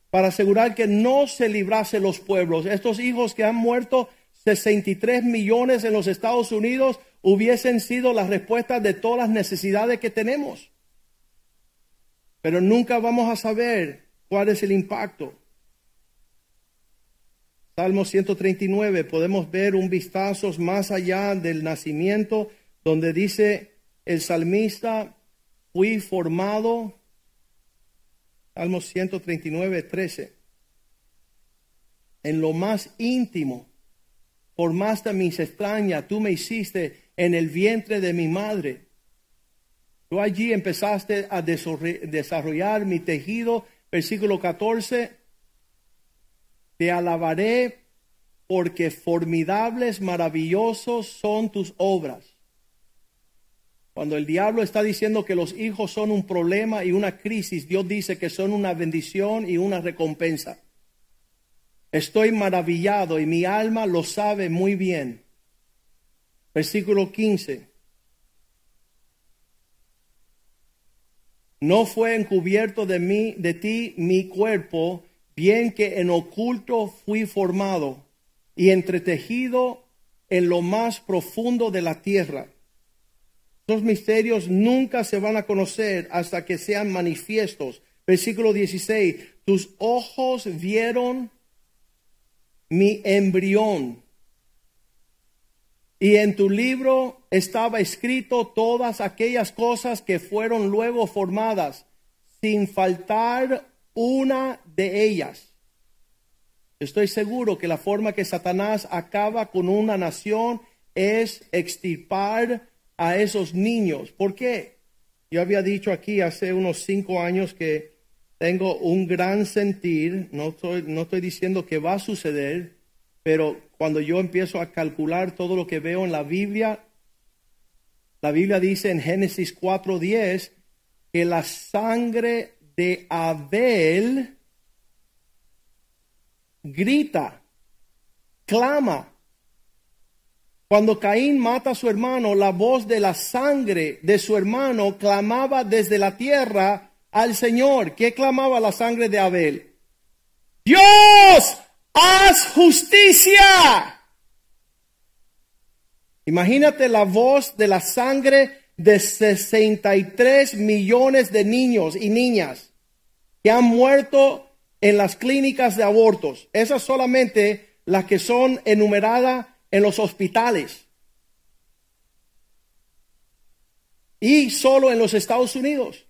para asegurar que no se librase los pueblos. Estos hijos que han muerto, sesenta y tres millones en los Estados Unidos, hubiesen sido la respuesta de todas las necesidades que tenemos. Pero nunca vamos a saber cuál es el impacto. Salmo ciento treinta y nueve, podemos ver un vistazo más allá del nacimiento, donde dice el salmista, fui formado, Salmo ciento treinta y nueve, trece, en lo más íntimo, formaste mis entrañas, tú me hiciste en el vientre de mi madre. Tú allí empezaste a desarrollar mi tejido, versículo catorce, te alabaré porque formidables, maravillosos son tus obras. Cuando el diablo está diciendo que los hijos son un problema y una crisis, Dios dice que son una bendición y una recompensa. Estoy maravillado y mi alma lo sabe muy bien. Versículo quince. No fue encubierto de mí, de ti mi cuerpo, bien que en oculto fui formado y entretejido en lo más profundo de la tierra. Los misterios nunca se van a conocer hasta que sean manifiestos. Versículo dieciséis, tus ojos vieron mi embrión, y en tu libro estaba escrito todas aquellas cosas que fueron luego formadas, sin faltar una de ellas. Estoy seguro que la forma que Satanás acaba con una nación es extirpar a esos niños. ¿Por qué? Yo había dicho aquí hace unos cinco años que tengo un gran sentir, no estoy, no estoy diciendo que va a suceder, pero cuando yo empiezo a calcular todo lo que veo en la Biblia, la Biblia dice en Génesis cuatro diez que la sangre de Abel grita, clama. Cuando Caín mata a su hermano, la voz de la sangre de su hermano clamaba desde la tierra al Señor. ¿Qué clamaba la sangre de Abel? ¡Dios, haz justicia! Imagínate la voz de la sangre de sesenta y tres millones de niños y niñas que han muerto en las clínicas de abortos. Esas solamente las que son enumeradas en los hospitales. Y solo en los Estados Unidos.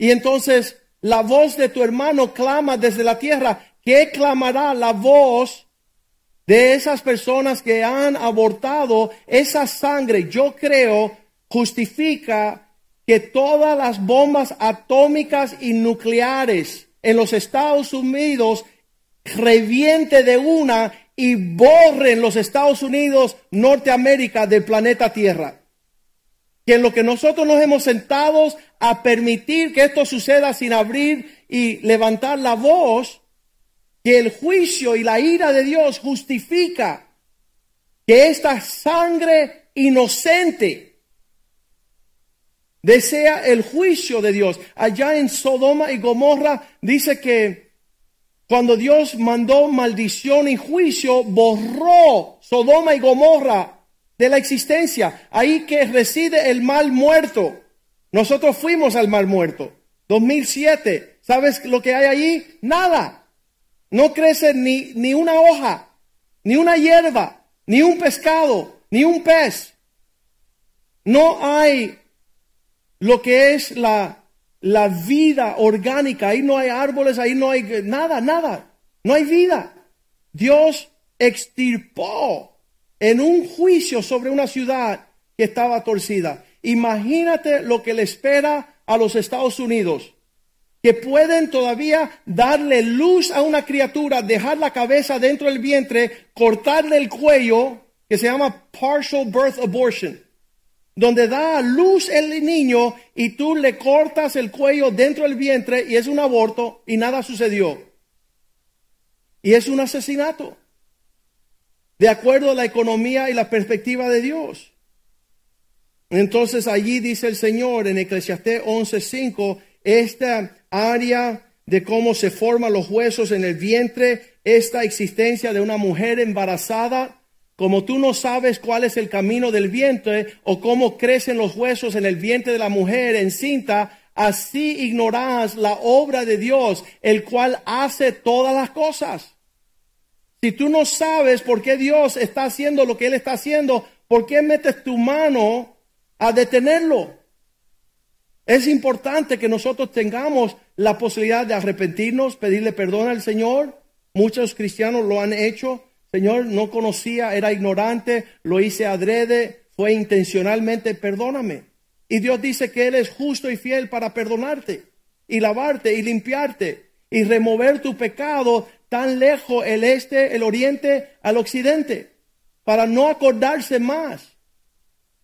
Y entonces la voz de tu hermano clama desde la tierra. ¿Qué clamará la voz de esas personas que han abortado? Esa sangre, yo creo, justifica que todas las bombas atómicas y nucleares en los Estados Unidos reviente de una y borren los Estados Unidos, Norteamérica, del planeta Tierra. Que en lo que nosotros nos hemos sentado a permitir que esto suceda sin abrir y levantar la voz, que el juicio y la ira de Dios justifica que esta sangre inocente desea el juicio de Dios. Allá en Sodoma y Gomorra dice que cuando Dios mandó maldición y juicio, borró Sodoma y Gomorra de la existencia. Ahí que reside el mal muerto. Nosotros fuimos al mal muerto. dos mil siete. ¿Sabes lo que hay allí? Nada. No crece ni, ni una hoja, ni una hierba, ni un pescado, ni un pez. No hay lo que es la... la vida orgánica, ahí no hay árboles, ahí no hay nada, nada. No hay vida. Dios extirpó en un juicio sobre una ciudad que estaba torcida. Imagínate lo que le espera a los Estados Unidos, que pueden todavía darle luz a una criatura, dejar la cabeza dentro del vientre, cortarle el cuello, que se llama partial birth abortion, donde da a luz el niño y tú le cortas el cuello dentro del vientre y es un aborto y nada sucedió. Y es un asesinato, de acuerdo a la economía y la perspectiva de Dios. Entonces allí dice el Señor en Eclesiastés once cinco, esta área de cómo se forman los huesos en el vientre, esta existencia de una mujer embarazada, como tú no sabes cuál es el camino del vientre o cómo crecen los huesos en el vientre de la mujer encinta, así ignorás la obra de Dios, el cual hace todas las cosas. Si tú no sabes por qué Dios está haciendo lo que Él está haciendo, ¿por qué metes tu mano a detenerlo? Es importante que nosotros tengamos la posibilidad de arrepentirnos, pedirle perdón al Señor. Muchos cristianos lo han hecho. Señor, no conocía, era ignorante, lo hice adrede, fue intencionalmente, perdóname. Y Dios dice que Él es justo y fiel para perdonarte, y lavarte, y limpiarte, y remover tu pecado tan lejos, el este, el oriente, al occidente, para no acordarse más.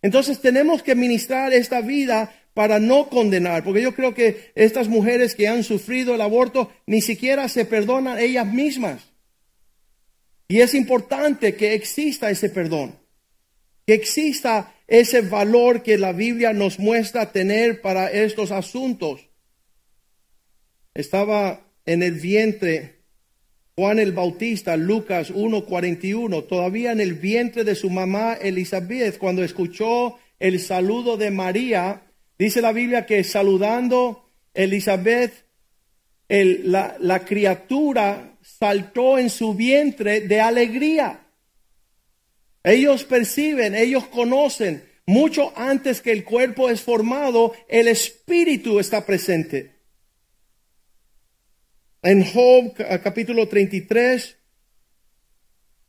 Entonces tenemos que ministrar esta vida para no condenar, porque yo creo que estas mujeres que han sufrido el aborto ni siquiera se perdonan ellas mismas. Y es importante que exista ese perdón, que exista ese valor que la Biblia nos muestra tener para estos asuntos. Estaba en el vientre, Juan el Bautista, Lucas uno cuarenta y uno, todavía en el vientre de su mamá Elizabeth, cuando escuchó el saludo de María, dice la Biblia que saludando Elizabeth, el, la, la criatura saltó en su vientre de alegría. Ellos perciben, ellos conocen, mucho antes que el cuerpo es formado, el espíritu está presente. En Job capítulo treinta y tres,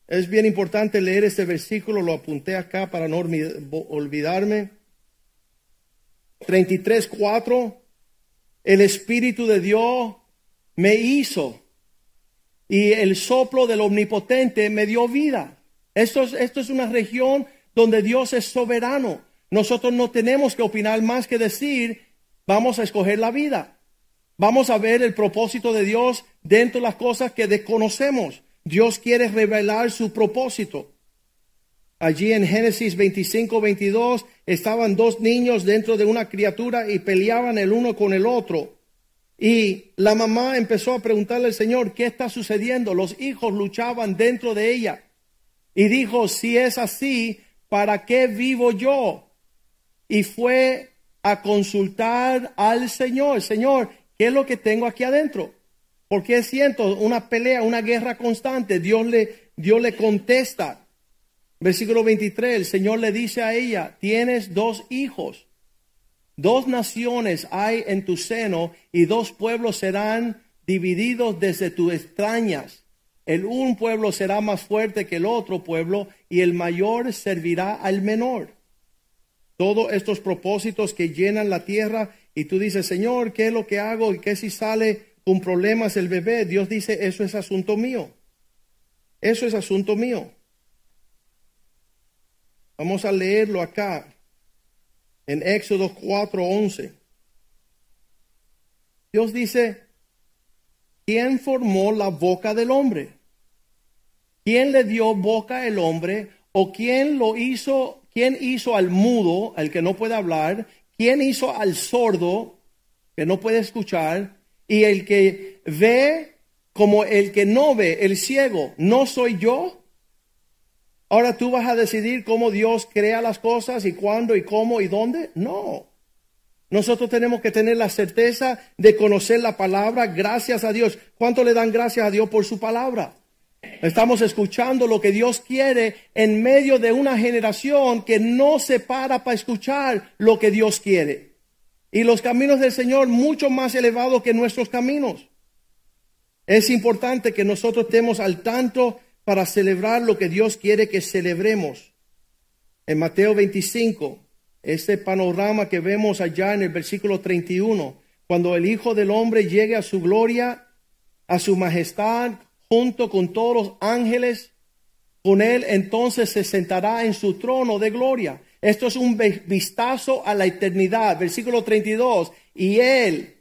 es bien importante leer este versículo, lo apunté acá para no olvidarme. treinta y tres, cuatro, el espíritu de Dios me hizo y el soplo del Omnipotente me dio vida. Esto es, esto es una región donde Dios es soberano. Nosotros no tenemos que opinar más que decir, vamos a escoger la vida. Vamos a ver el propósito de Dios dentro de las cosas que desconocemos. Dios quiere revelar su propósito. Allí en Génesis veinticinco, veintidós, estaban dos niños dentro de una criatura y peleaban el uno con el otro. Y la mamá empezó a preguntarle al Señor, ¿qué está sucediendo? Los hijos luchaban dentro de ella. Y dijo, si es así, ¿para qué vivo yo? Y fue a consultar al Señor. Señor, ¿qué es lo que tengo aquí adentro? Porque siento una pelea, una guerra constante. Dios le, Dios le contesta. Versículo veintitrés, el Señor le dice a ella, tienes dos hijos. Dos naciones hay en tu seno y dos pueblos serán divididos desde tus entrañas. El un pueblo será más fuerte que el otro pueblo y el mayor servirá al menor. Todos estos propósitos que llenan la tierra y tú dices, Señor, ¿qué es lo que hago? ¿Y qué si sale con problemas el bebé? Dios dice, eso es asunto mío. Eso es asunto mío. Vamos a leerlo acá en Éxodo cuatro, once. Dios dice, ¿quién formó la boca del hombre? ¿Quién le dio boca al hombre? ¿O quién lo hizo? ¿Quién hizo al mudo, al que no puede hablar? ¿Quién hizo al sordo, que no puede escuchar? Y el que ve como el que no ve, el ciego, ¿no soy yo? Ahora tú vas a decidir cómo Dios crea las cosas y cuándo y cómo y dónde. No. Nosotros tenemos que tener la certeza de conocer la palabra gracias a Dios. ¿Cuánto le dan gracias a Dios por su palabra? Estamos escuchando lo que Dios quiere en medio de una generación que no se para para escuchar lo que Dios quiere. Y los caminos del Señor mucho más elevados que nuestros caminos. Es importante que nosotros estemos al tanto para celebrar lo que Dios quiere que celebremos. En Mateo veinticinco. Este panorama que vemos allá en el versículo treinta y uno, cuando el Hijo del Hombre llegue a su gloria, a su majestad, junto con todos los ángeles, con él entonces se sentará en su trono de gloria. Esto es un vistazo a la eternidad. Versículo treinta y dos, y él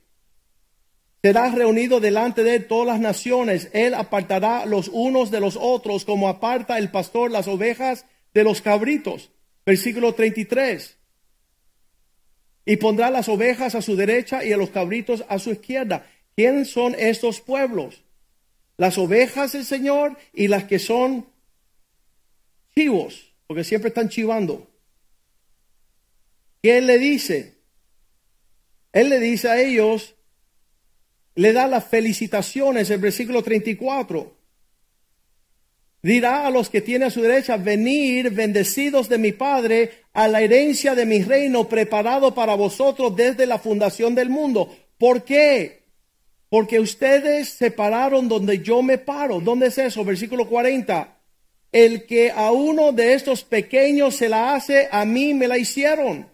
será reunido delante de él todas las naciones. Él apartará los unos de los otros, como aparta el pastor las ovejas de los cabritos. Versículo treinta y tres. Y pondrá las ovejas a su derecha y a los cabritos a su izquierda. ¿Quién son estos pueblos? Las ovejas del Señor y las que son chivos, porque siempre están chivando. ¿Qué Él le dice? Él le dice a ellos, le da las felicitaciones, el versículo treinta y cuatro. Dirá a los que tiene a su derecha, venid bendecidos de mi Padre a la herencia de mi reino preparado para vosotros desde la fundación del mundo. ¿Por qué? Porque ustedes se pararon donde yo me paro. ¿Dónde es eso? Versículo cuarenta. El que a uno de estos pequeños se la hace, a mí me la hicieron.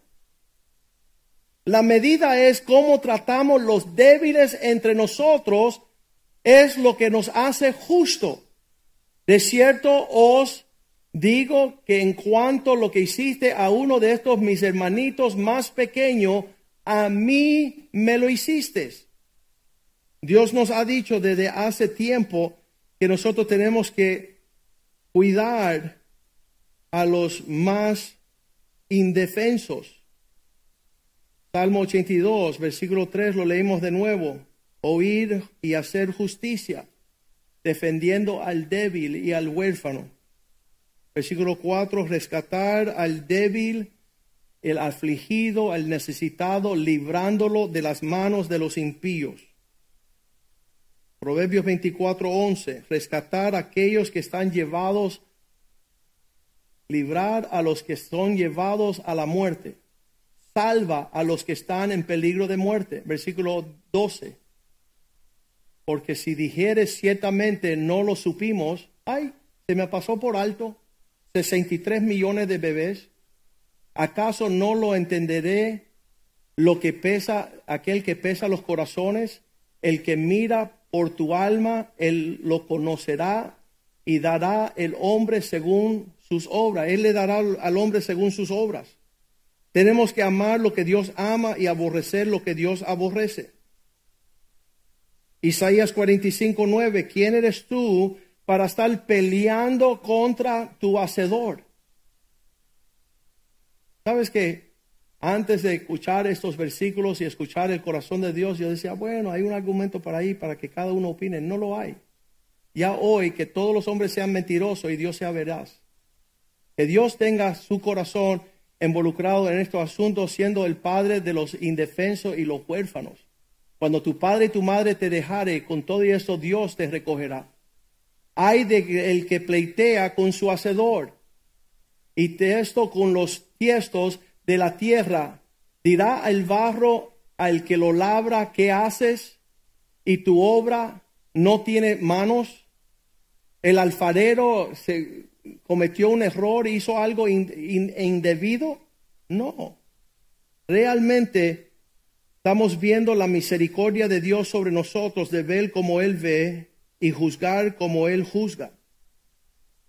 La medida es cómo tratamos los débiles entre nosotros, es lo que nos hace justo. De cierto os digo que en cuanto lo que hiciste a uno de estos mis hermanitos más pequeños, a mí me lo hiciste. Dios nos ha dicho desde hace tiempo que nosotros tenemos que cuidar a los más indefensos. Salmo ochenta y dos, versículo tres, lo leímos de nuevo. oír y hacer justicia, defendiendo al débil y al huérfano. Versículo cuatro, rescatar al débil, el afligido, al necesitado, librándolo de las manos de los impíos. Proverbios veinticuatro once, rescatar a aquellos que están llevados, librar a los que son llevados a la muerte. Salva a los que están en peligro de muerte. Versículo doce. Porque si dijeres ciertamente no lo supimos, ay, se me pasó por alto sesenta y tres millones de bebés. ¿Acaso no lo entenderé lo que pesa, aquel que pesa los corazones? El que mira por tu alma, él lo conocerá y dará el hombre según sus obras. Él le dará al hombre según sus obras. Tenemos que amar lo que Dios ama y aborrecer lo que Dios aborrece. Isaías cuarenta y cinco nueve, ¿quién eres tú para estar peleando contra tu hacedor? ¿Sabes qué? Antes de escuchar estos versículos y escuchar el corazón de Dios, yo decía, bueno, hay un argumento para ahí, para que cada uno opine. No lo hay. Ya hoy, que todos los hombres sean mentirosos y Dios sea veraz. Que Dios tenga su corazón involucrado en estos asuntos, siendo el padre de los indefensos y los huérfanos. Cuando tu padre y tu madre te dejare, con todo eso Dios te recogerá. Ay de el que pleitea con su hacedor, y esto con los tiestos de la tierra. Dirá el barro al que lo labra, ¿qué haces? ¿Y tu obra no tiene manos? El alfarero se... ¿cometió un error? ¿Hizo algo in, in, indebido? No. Realmente estamos viendo la misericordia de Dios sobre nosotros, de ver como Él ve y juzgar como Él juzga.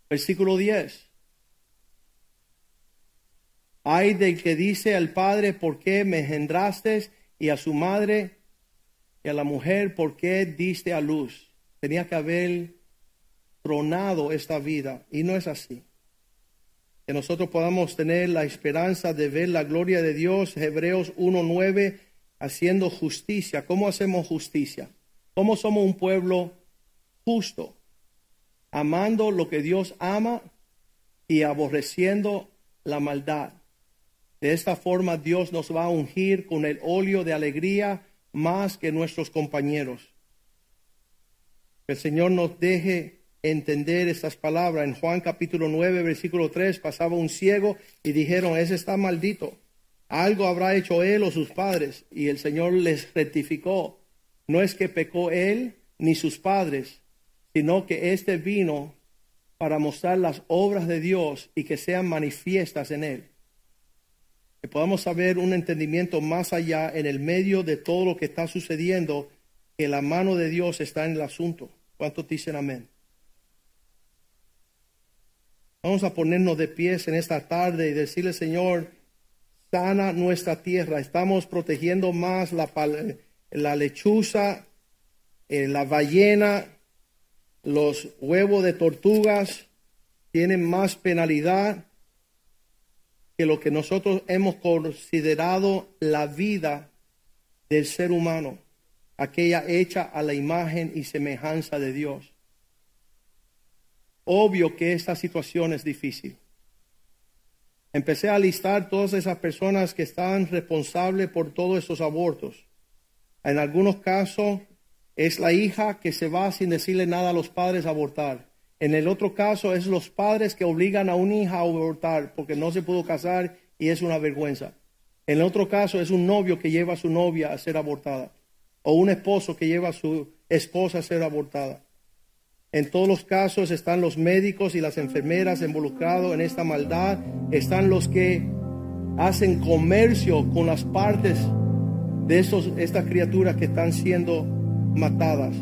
Versículo diez. Ay del que dice al padre, ¿por qué me engendraste? Y a su madre y a la mujer, ¿por qué diste a luz? Tenía que haber tronado esta vida, y no es así. Que nosotros podamos tener la esperanza de ver la gloria de Dios. Hebreos uno nueve, haciendo justicia. ¿Cómo hacemos justicia? ¿Cómo somos un pueblo justo? Amando lo que Dios ama y aborreciendo la maldad. De esta forma Dios nos va a ungir con el óleo de alegría más que nuestros compañeros. Que el Señor nos deje entender estas palabras. En Juan capítulo nueve, versículo tres, pasaba un ciego y dijeron, ese está maldito. Algo habrá hecho él o sus padres. Y el Señor les rectificó. No es que pecó él ni sus padres, sino que éste vino para mostrar las obras de Dios y que sean manifiestas en él. Que podamos saber un entendimiento más allá en el medio de todo lo que está sucediendo, que la mano de Dios está en el asunto. ¿Cuántos dicen amén? Vamos a ponernos de pies en esta tarde y decirle, Señor, sana nuestra tierra. Estamos protegiendo más la, la lechuza, eh, la ballena, los huevos de tortugas tienen más penalidad que lo que nosotros hemos considerado la vida del ser humano, aquella hecha a la imagen y semejanza de Dios. Obvio que esta situación es difícil. Empecé a listar todas esas personas que están responsables por todos estos abortos. En algunos casos es la hija que se va sin decirle nada a los padres a abortar. En el otro caso es los padres que obligan a una hija a abortar porque no se pudo casar y es una vergüenza. En el otro caso es un novio que lleva a su novia a ser abortada, o un esposo que lleva a su esposa a ser abortada. En todos los casos están los médicos y las enfermeras involucrados en esta maldad. Están los que hacen comercio con las partes de estos, estas criaturas que están siendo matadas.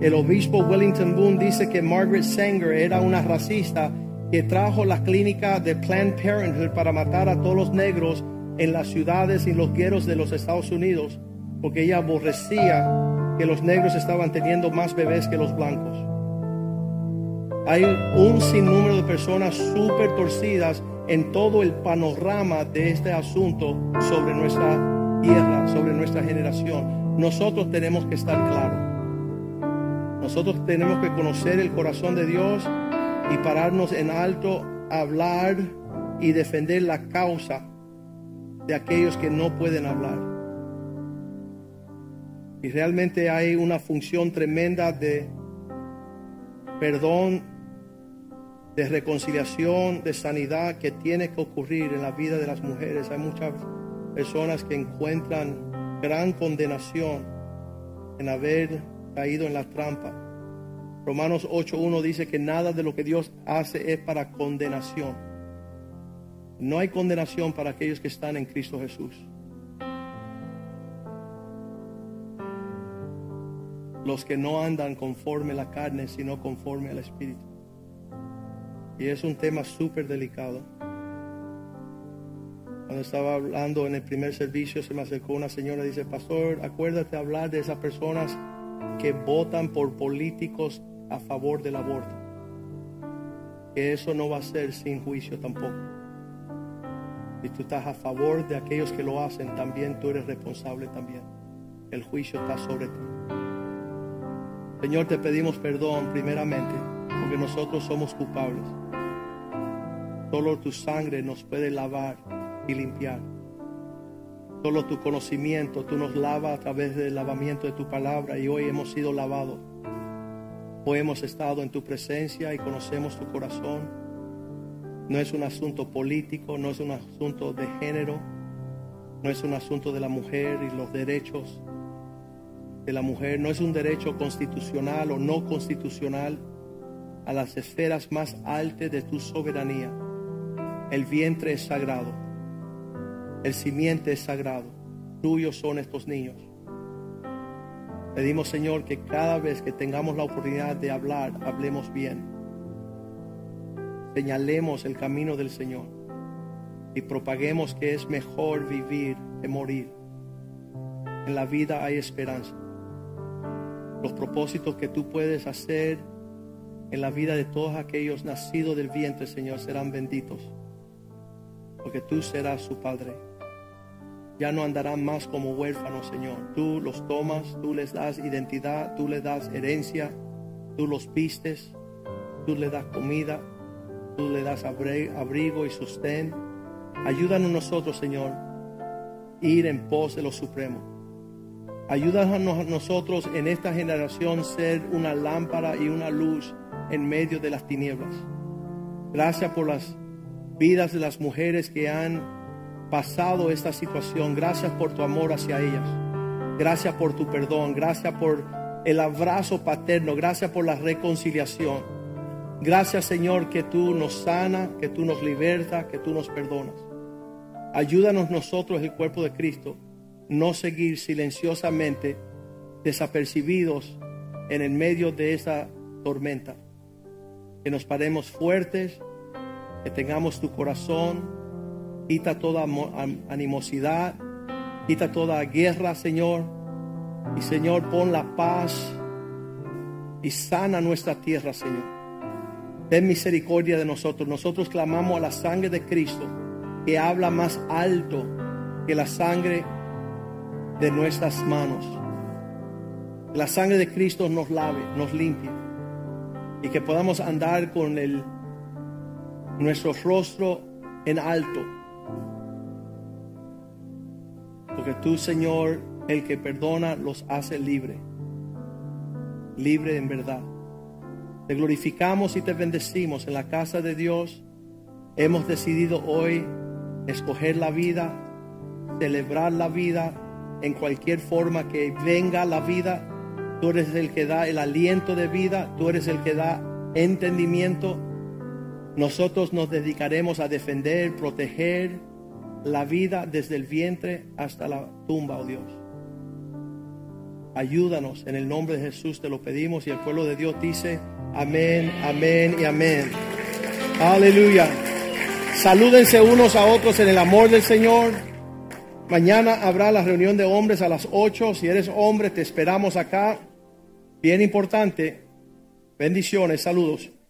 El obispo Wellington Boone dice que Margaret Sanger era una racista que trajo la clínica de Planned Parenthood para matar a todos los negros en las ciudades y los guetos de los Estados Unidos, porque ella aborrecía que los negros estaban teniendo más bebés que los blancos. Hay un sinnúmero de personas súper torcidas en todo el panorama de este asunto sobre nuestra tierra, sobre nuestra generación. Nosotros tenemos que estar claros. Nosotros tenemos que conocer el corazón de Dios y pararnos en alto, hablar y defender la causa de aquellos que no pueden hablar. Y realmente hay una función tremenda de perdón, de reconciliación, de sanidad que tiene que ocurrir en la vida de las mujeres. Hay muchas personas que encuentran gran condenación en haber caído en la trampa. Romanos ocho uno dice que nada de lo que Dios hace es para condenación. No hay condenación para aquellos que están en Cristo Jesús. Los que no andan conforme a la carne, sino conforme al Espíritu. Y es un tema súper delicado. Cuando estaba hablando en el primer servicio, se me acercó una señora y dice: pastor, acuérdate hablar de esas personas que votan por políticos a favor del aborto. Que eso no va a ser sin juicio tampoco. Si tú estás a favor de aquellos que lo hacen, también tú eres responsable también. El juicio está sobre ti. Señor, te pedimos perdón primeramente, porque nosotros somos culpables. Solo tu sangre nos puede lavar y limpiar. Solo tu conocimiento, tú nos lavas a través del lavamiento de tu palabra, y hoy hemos sido lavados. Hoy hemos estado en tu presencia y conocemos tu corazón. No es un asunto político, no es un asunto de género, no es un asunto de la mujer y los derechos de la mujer, no es un derecho constitucional o no constitucional. A las esferas más altas de tu soberanía. El vientre es sagrado. El simiente es sagrado. Tuyos son estos niños. Pedimos, Señor, que cada vez que tengamos la oportunidad de hablar, hablemos bien. Señalemos el camino del Señor y propaguemos que es mejor vivir que morir. En la vida hay esperanza. Los propósitos que tú puedes hacer en la vida de todos aquellos nacidos del vientre, Señor, serán benditos. Porque tú serás su Padre. Ya no andarán más como huérfanos, Señor. Tú los tomas, tú les das identidad, tú les das herencia, tú los vistes, tú les das comida, tú les das abrigo y sostén. Ayúdanos nosotros, Señor, ir en pos de lo supremo. Ayúdanos a nosotros en esta generación ser una lámpara y una luz en medio de las tinieblas. Gracias por las vidas de las mujeres que han pasado esta situación. Gracias por tu amor hacia ellas. Gracias por tu perdón. Gracias por el abrazo paterno. Gracias por la reconciliación. Gracias, Señor, que tú nos sanas, que tú nos libertas, que tú nos perdonas. Ayúdanos nosotros, el cuerpo de Cristo, no seguir silenciosamente desapercibidos en el medio de esta tormenta, que nos paremos fuertes, que tengamos tu corazón. Quita toda animosidad, quita toda guerra, Señor, y Señor, pon la paz y sana nuestra tierra, Señor. Ten misericordia de nosotros. Nosotros clamamos a la sangre de Cristo, que habla más alto que la sangre de nuestras manos. La sangre de Cristo nos lave, nos limpie, y que podamos andar con el, nuestro rostro en alto. Porque tú, Señor, el que perdona, los hace libre. Libre en verdad. Te glorificamos y te bendecimos en la casa de Dios. Hemos decidido hoy escoger la vida, celebrar la vida en cualquier forma que venga la vida. Tú eres el que da el aliento de vida. Tú eres el que da entendimiento. Nosotros nos dedicaremos a defender, proteger la vida desde el vientre hasta la tumba, oh Dios. Ayúdanos, en el nombre de Jesús te lo pedimos. Y el pueblo de Dios dice amén, amén y amén. Aleluya. Salúdense unos a otros en el amor del Señor. Mañana habrá la reunión de hombres a las ocho. Si eres hombre, te esperamos acá. Bien importante. Bendiciones, saludos.